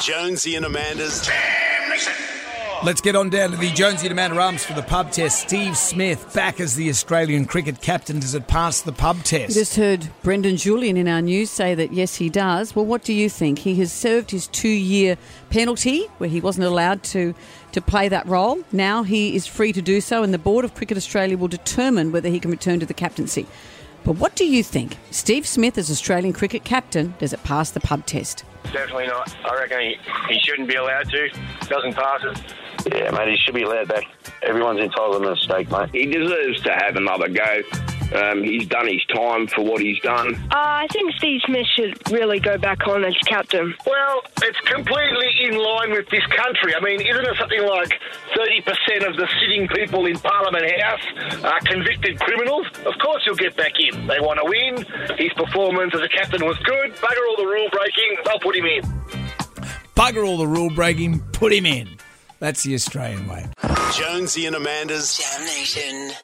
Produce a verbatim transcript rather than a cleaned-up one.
Jonesy and Amanda's Jam Nation. Let's get on down to the Jonesy and Amanda Arms for the pub test. Steve Smith back as the Australian cricket captain. Does it pass the pub test? You just heard Brendan Julian in our news say that yes, he does. Well, what do you think? He has served his two-year penalty where he wasn't allowed to, to play that role. Now he is free to do so, and the Board of Cricket Australia will determine whether he can return to the captaincy. But what do you think? Steve Smith as Australian cricket captain, does it pass the pub test? Definitely not. I reckon he, he shouldn't be allowed to. Doesn't pass it. Yeah, mate, he should be allowed back. Everyone's entitled to a mistake, mate. He deserves to have another go. Um, he's done his time for what he's done. Uh, I think Steve Smith should really go back on as captain. Well, it's completely in line with this country. I mean, isn't it something like thirty percent of the sitting people in Parliament House are convicted criminals? Of course he'll get back in. They want to win. His performance as a captain was good. Bugger all the rule-breaking, they'll put him in. Bugger all the rule-breaking, put him in. That's the Australian way. Jonesy and Amanda's Jam Nation.